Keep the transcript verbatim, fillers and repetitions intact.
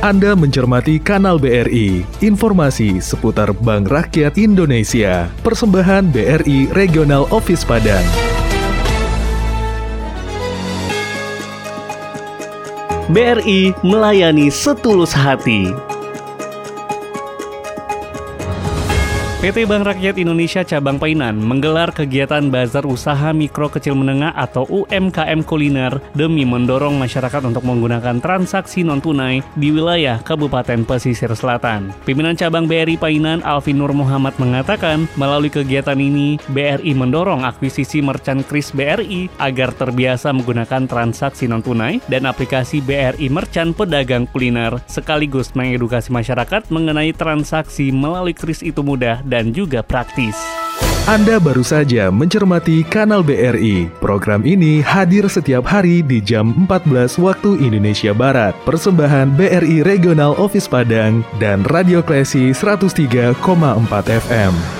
Anda mencermati Kanal B R I, informasi seputar Bank Rakyat Indonesia, persembahan B R I Regional Office Padang. B R I melayani setulus hati. P T Bank Rakyat Indonesia Cabang Painan menggelar kegiatan Bazar Usaha Mikro Kecil Menengah atau U M K M Kuliner demi mendorong masyarakat untuk menggunakan transaksi non-tunai di wilayah Kabupaten Pesisir Selatan. Pimpinan Cabang B R I Painan, Alvin Nur Muhammad, mengatakan melalui kegiatan ini, B R I mendorong akuisisi merchant Q R I S B R I agar terbiasa menggunakan transaksi non-tunai dan aplikasi B R I Merchant Pedagang Kuliner, sekaligus mengedukasi masyarakat mengenai transaksi melalui Q R I S itu mudah dan juga praktis. Anda baru saja mencermati Kanal B R I. Program ini hadir setiap hari di jam empat belas waktu Indonesia Barat. Persembahan B R I Regional Office Padang dan Radio Klasis seratus tiga koma empat F M.